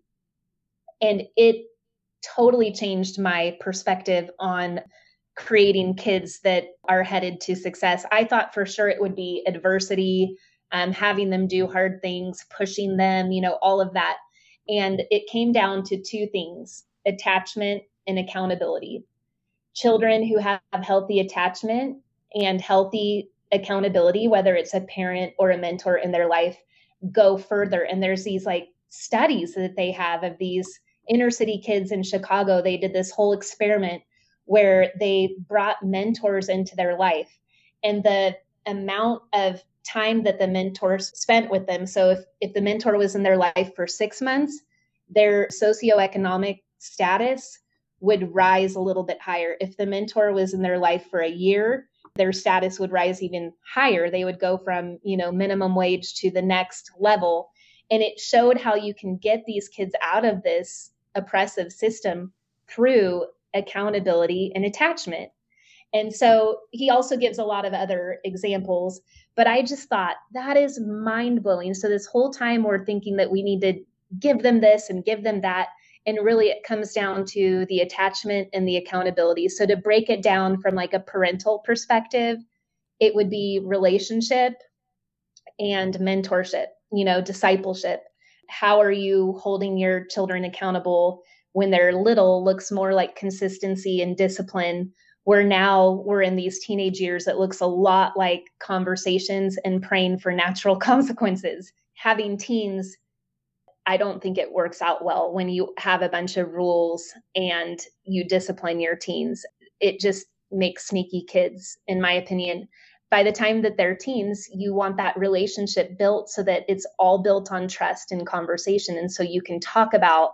And it totally changed my perspective on creating kids that are headed to success. I thought for sure it would be adversity, having them do hard things, pushing them, all of that. And it came down to two things, attachment and accountability. Children who have healthy attachment and healthy accountability, whether it's a parent or a mentor in their life, go further. And there's these like studies that they have of these inner city kids in Chicago. They did this whole experiment where they brought mentors into their life, and the amount of time that the mentors spent with them. So if the mentor was in their life for 6 months, their socioeconomic status would rise a little bit higher. If the mentor was in their life for a year, their status would rise even higher. They would go from, minimum wage to the next level. And it showed how you can get these kids out of this oppressive system through accountability and attachment. And so he also gives a lot of other examples, but I just thought that is mind blowing. So this whole time we're thinking that we need to give them this and give them that. And really it comes down to the attachment and the accountability. So to break it down from like a parental perspective, it would be relationship and mentorship, discipleship. How are you holding your children accountable when they're little looks more like consistency and discipline, where now we're in these teenage years, it looks a lot like conversations and praying for natural consequences. Having teens, I don't think it works out well when you have a bunch of rules and you discipline your teens. It just makes sneaky kids, in my opinion. By the time that they're teens, you want that relationship built so that it's all built on trust and conversation. And so you can talk about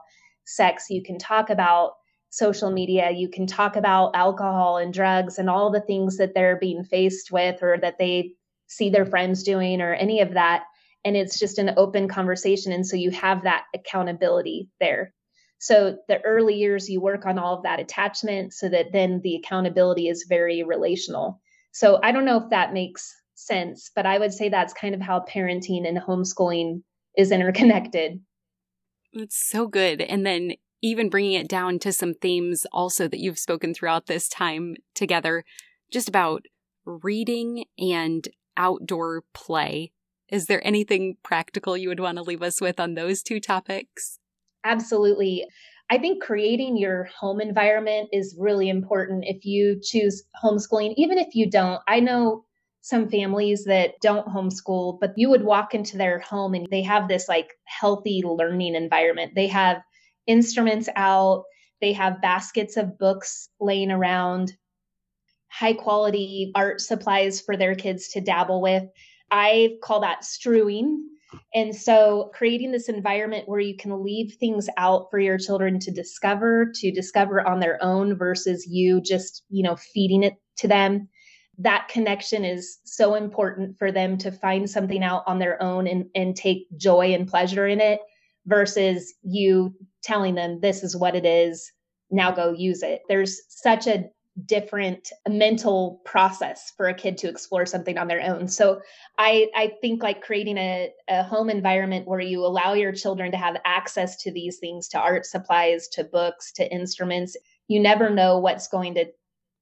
sex, you can talk about social media, you can talk about alcohol and drugs and all the things that they're being faced with or that they see their friends doing or any of that. And it's just an open conversation. And so you have that accountability there. So the early years, you work on all of that attachment so that then the accountability is very relational. So I don't know if that makes sense, but I would say that's kind of how parenting and homeschooling is interconnected. It's so good. And then even bringing it down to some themes also that you've spoken throughout this time together, just about reading and outdoor play. Is there anything practical you would want to leave us with on those two topics? Absolutely. I think creating your home environment is really important if you choose homeschooling, even if you don't. I know some families that don't homeschool, but you would walk into their home and they have this like healthy learning environment. They have instruments out, they have baskets of books laying around, high quality art supplies for their kids to dabble with. I call that strewing. And so creating this environment where you can leave things out for your children to discover on their own versus you just, feeding it to them. That connection is so important for them to find something out on their own and take joy and pleasure in it versus you telling them this is what it is, now go use it. There's such a different mental process for a kid to explore something on their own. So I think like creating a home environment where you allow your children to have access to these things, to art supplies, to books, to instruments. You never know what's going to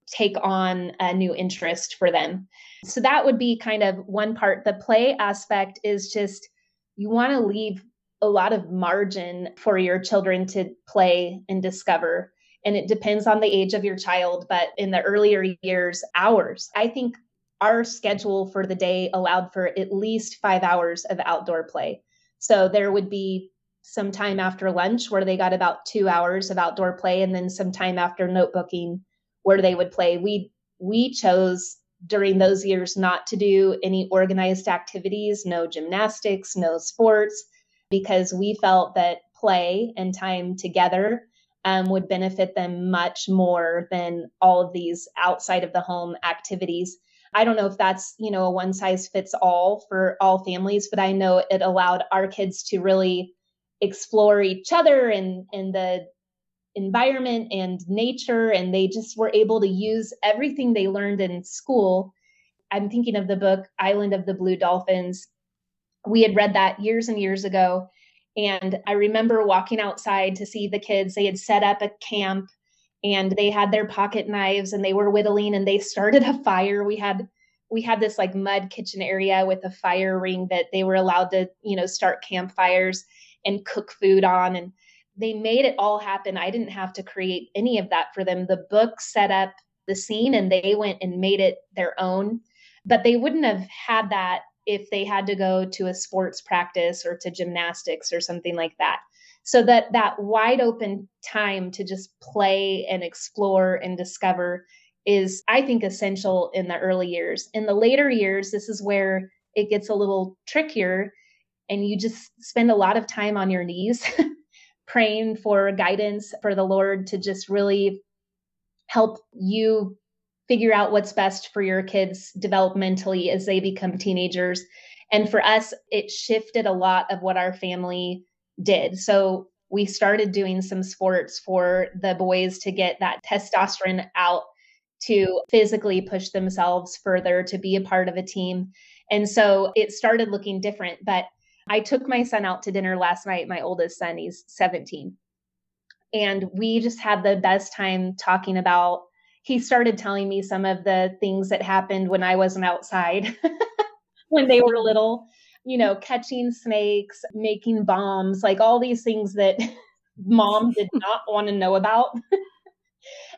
take on a new interest for them. So that would be kind of one part. The play aspect is just, you want to leave a lot of margin for your children to play and discover. And it depends on the age of your child, but in the earlier years, hours. I think our schedule for the day allowed for at least 5 hours of outdoor play. So there would be some time after lunch where they got about 2 hours of outdoor play, and then some time after notebooking where they would play. We chose during those years not to do any organized activities, no gymnastics, no sports, because we felt that play and time together would benefit them much more than all of these outside of the home activities. I don't know if that's, a one size fits all for all families, but I know it allowed our kids to really explore each other and the environment and nature. And they just were able to use everything they learned in school. I'm thinking of the book, Island of the Blue Dolphins. We had read that years and years ago. And I remember walking outside to see the kids. They had set up a camp and they had their pocket knives and they were whittling and they started a fire. We had this like mud kitchen area with a fire ring that they were allowed to, start campfires and cook food on. And they made it all happen. I didn't have to create any of that for them. The book set up the scene and they went and made it their own, but they wouldn't have had that if they had to go to a sports practice or to gymnastics or something like that. So that wide open time to just play and explore and discover is, I think, essential in the early years. In the later years, this is where it gets a little trickier and you just spend a lot of time on your knees praying for guidance for the Lord to just really help you figure out what's best for your kids developmentally as they become teenagers. And for us, it shifted a lot of what our family did. So we started doing some sports for the boys to get that testosterone out, to physically push themselves further, to be a part of a team. And so it started looking different. But I took my son out to dinner last night, my oldest son, he's 17. And we just had the best time talking about. He started telling me some of the things that happened when I wasn't outside when they were little, catching snakes, making bombs, like all these things that mom did not want to know about.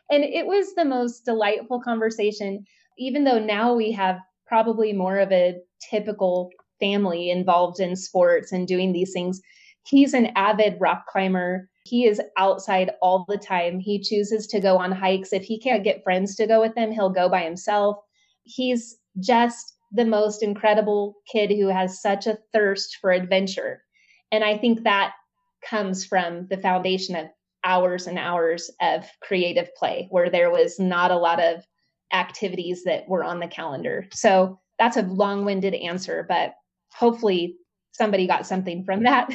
And it was the most delightful conversation, even though now we have probably more of a typical family involved in sports and doing these things. He's an avid rock climber. He is outside all the time. He chooses to go on hikes. If he can't get friends to go with him, he'll go by himself. He's just the most incredible kid who has such a thirst for adventure. And I think that comes from the foundation of hours and hours of creative play, where there was not a lot of activities that were on the calendar. So that's a long-winded answer, but hopefully somebody got something from that.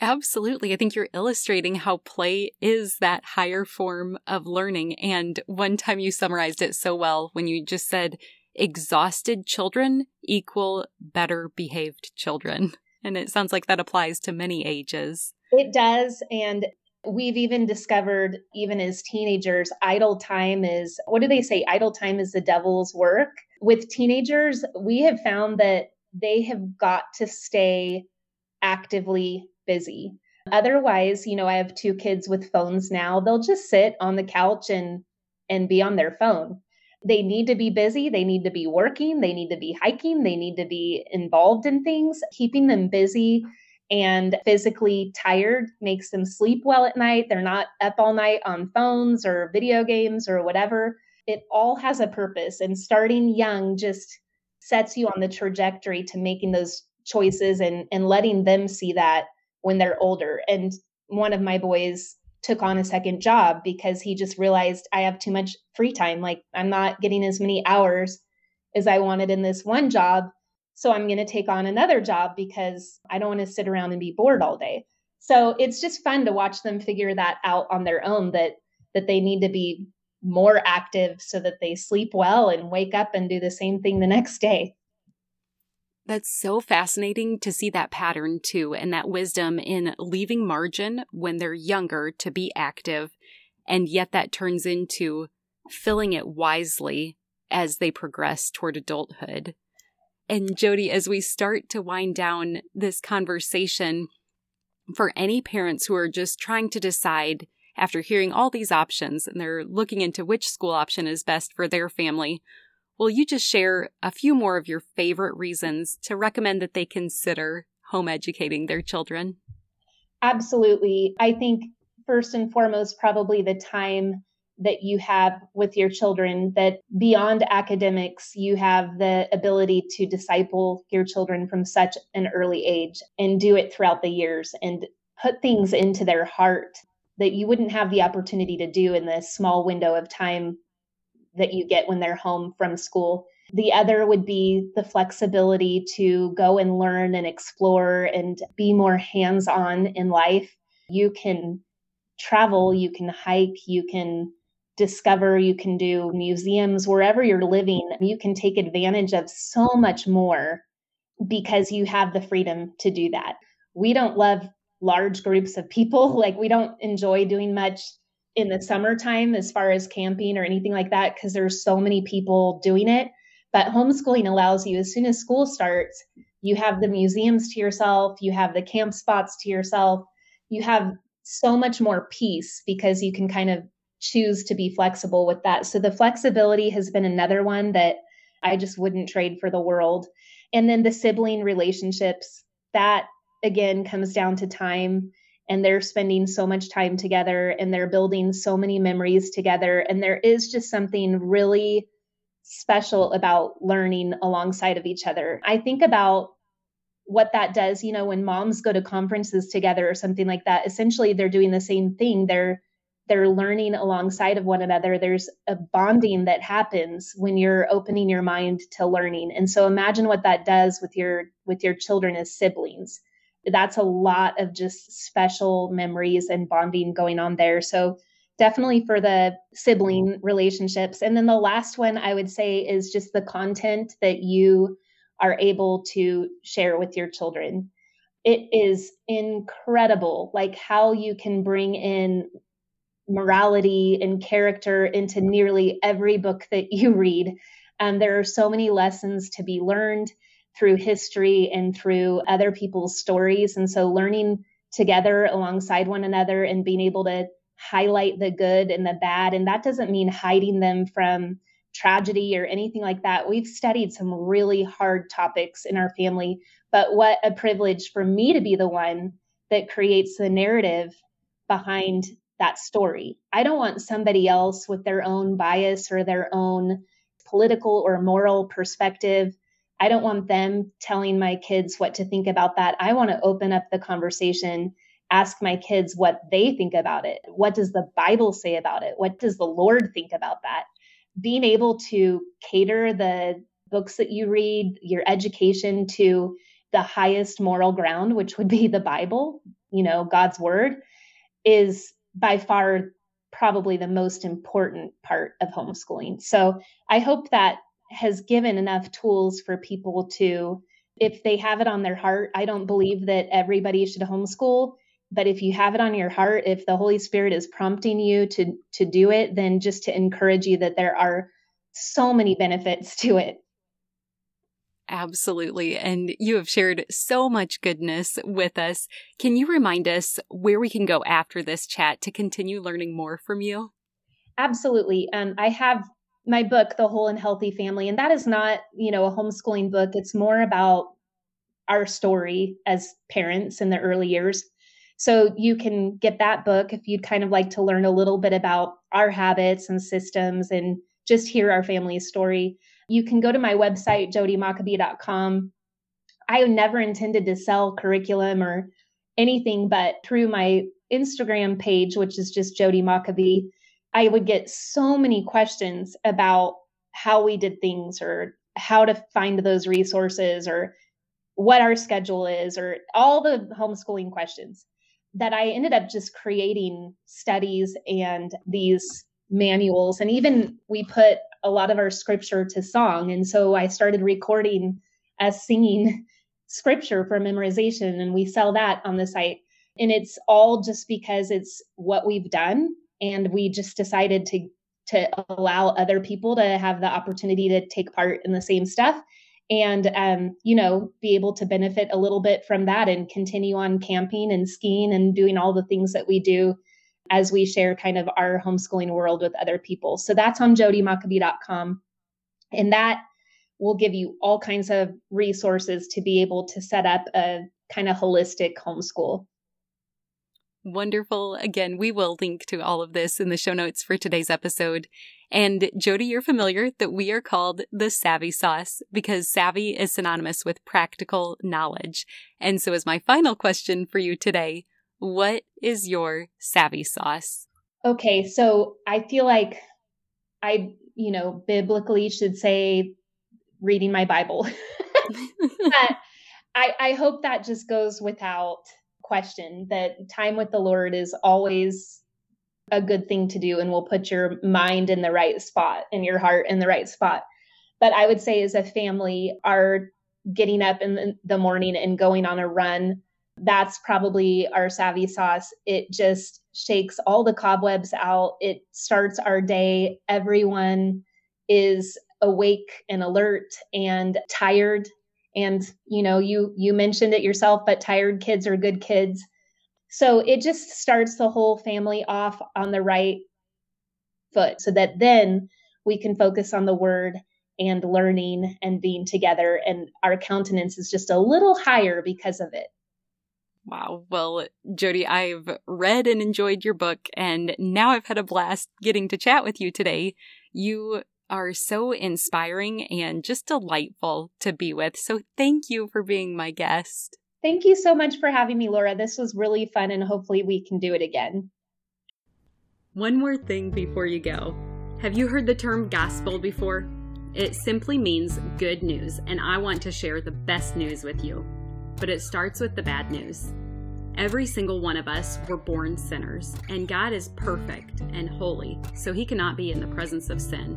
Absolutely. I think you're illustrating how play is that higher form of learning. And one time you summarized it so well when you just said, exhausted children equal better behaved children. And it sounds like that applies to many ages. It does. And we've even discovered, even as teenagers, idle time is the devil's work. with teenagers, we have found that they have got to stay actively busy. Otherwise, you know, I have two kids with phones now. They'll just sit on the couch and be on their phone. They need to be busy. They need to be working. They need to be hiking. They need to be involved in things. Keeping them busy and physically tired makes them sleep well at night. They're not up all night on phones or video games or whatever. It all has a purpose. And starting young just sets you on the trajectory to making those choices and letting them see that when they're older. And one of my boys took on a second job because he just realized, I have too much free time. Like, I'm not getting as many hours as I wanted in this one job. So I'm going to take on another job because I don't want to sit around and be bored all day. So it's just fun to watch them figure that out on their own, that they need to be more active so that they sleep well and wake up and do the same thing the next day. That's so fascinating to see that pattern too, and that wisdom in leaving margin when they're younger to be active. And yet that turns into filling it wisely as they progress toward adulthood. And Jodi, as we start to wind down this conversation, for any parents who are just trying to decide after hearing all these options and they're looking into which school option is best for their family, will you just share a few more of your favorite reasons to recommend that they consider home educating their children? Absolutely. I think first and foremost, probably the time that you have with your children, that beyond academics, you have the ability to disciple your children from such an early age and do it throughout the years and put things into their heart that you wouldn't have the opportunity to do in the small window of time that you get when they're home from school. The other would be the flexibility to go and learn and explore and be more hands-on in life. You can travel, you can hike, you can discover, you can do museums, wherever you're living, you can take advantage of so much more because you have the freedom to do that. We don't love large groups of people. Like, we don't enjoy doing much in the summertime as far as camping or anything like that, because there's so many people doing it. But homeschooling allows you, as soon as school starts, you have the museums to yourself, you have the camp spots to yourself, you have so much more peace because you can kind of choose to be flexible with that. So the flexibility has been another one that I just wouldn't trade for the world. And then the sibling relationships, that again comes down to time. And they're spending so much time together and they're building so many memories together. And there is just something really special about learning alongside of each other. I think about what that does, you know, when moms go to conferences together or something like that, essentially they're doing the same thing. They're learning alongside of one another. There's a bonding that happens when you're opening your mind to learning. And so imagine what that does with your children as siblings. That's a lot of just special memories and bonding going on there. So definitely for the sibling relationships. And then the last one I would say is just the content that you are able to share with your children. It is incredible, like how you can bring in morality and character into nearly every book that you read. There are so many lessons to be learned through history and through other people's stories. And so learning together alongside one another and being able to highlight the good and the bad. And that doesn't mean hiding them from tragedy or anything like that. We've studied some really hard topics in our family, but what a privilege for me to be the one that creates the narrative behind that story. I don't want somebody else with their own bias or their own political or moral perspective. I don't want them telling my kids what to think about that. I want to open up the conversation, ask my kids what they think about it. What does the Bible say about it? What does the Lord think about that? Being able to cater the books that you read, your education, to the highest moral ground, which would be the Bible, you know, God's word, is by far probably the most important part of homeschooling. So I hope that has given enough tools for people to, if they have it on their heart. I don't believe that everybody should homeschool, but if you have it on your heart, if the Holy Spirit is prompting you to do it, then just to encourage you that there are so many benefits to it. Absolutely. And you have shared so much goodness with us. Can you remind us where we can go after this chat to continue learning more from you? Absolutely. I have my book, The Whole and Healthy Family, and that is not, a homeschooling book. It's more about our story as parents in the early years. So you can get that book if you'd kind of like to learn a little bit about our habits and systems and just hear our family's story. You can go to my website, JodiMockabee.com. I never intended to sell curriculum or anything, but through my Instagram page, which is just Jodi Mockabee, I would get so many questions about how we did things or how to find those resources or what our schedule is or all the homeschooling questions that I ended up just creating studies and these manuals. And even we put a lot of our scripture to song. And so I started recording us singing scripture for memorization, and we sell that on the site. And it's all just because it's what we've done. And we just decided to allow other people to have the opportunity to take part in the same stuff and, be able to benefit a little bit from that and continue on camping and skiing and doing all the things that we do as we share kind of our homeschooling world with other people. So that's on JodiMockabee.com. And that will give you all kinds of resources to be able to set up a kind of holistic homeschool. Wonderful. Again, we will link to all of this in the show notes for today's episode. And Jodi, you're familiar that we are called the Savvy Sauce because savvy is synonymous with practical knowledge. And so as my final question for you today, what is your savvy sauce? Okay, so I feel like I, biblically should say reading my Bible. But I hope that just goes without question, that time with the Lord is always a good thing to do and will put your mind in the right spot and your heart in the right spot. But I would say as a family, our getting up in the morning and going on a run, that's probably our savvy sauce. It just shakes all the cobwebs out. It starts our day. Everyone is awake and alert and tired. And, you mentioned it yourself, but tired kids are good kids. So it just starts the whole family off on the right foot so that then we can focus on the word and learning and being together. And our countenance is just a little higher because of it. Wow. Well, Jodi, I've read and enjoyed your book, and now I've had a blast getting to chat with you today. You are so inspiring and just delightful to be with. So thank you for being my guest. Thank you so much for having me, Laura. This was really fun, and hopefully we can do it again. One more thing before you go. Have you heard the term gospel before? It simply means good news, and I want to share the best news with you. But it starts with the bad news. Every single one of us were born sinners, and God is perfect and holy, so he cannot be in the presence of sin.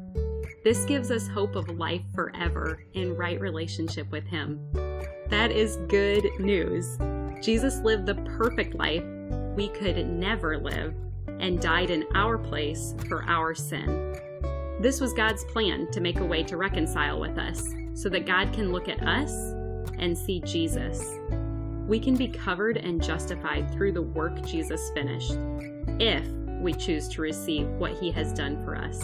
This gives us hope of life forever in right relationship with him. That is good news. Jesus lived the perfect life we could never live and died in our place for our sin. This was God's plan to make a way to reconcile with us so that God can look at us and see Jesus. We can be covered and justified through the work Jesus finished, if we choose to receive what he has done for us.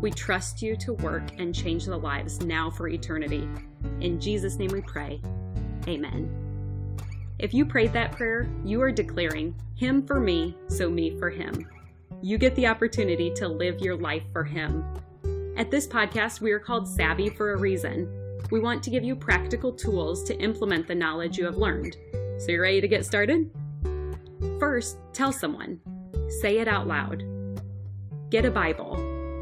We trust you to work and change the lives now for eternity. In Jesus' name we pray. Amen. If you prayed that prayer, you are declaring Him for me, so me for Him. You get the opportunity to live your life for Him. At this podcast, we are called Savvy for a reason. We want to give you practical tools to implement the knowledge you have learned. So you're ready to get started? First, tell someone. Say it out loud. Get a Bible.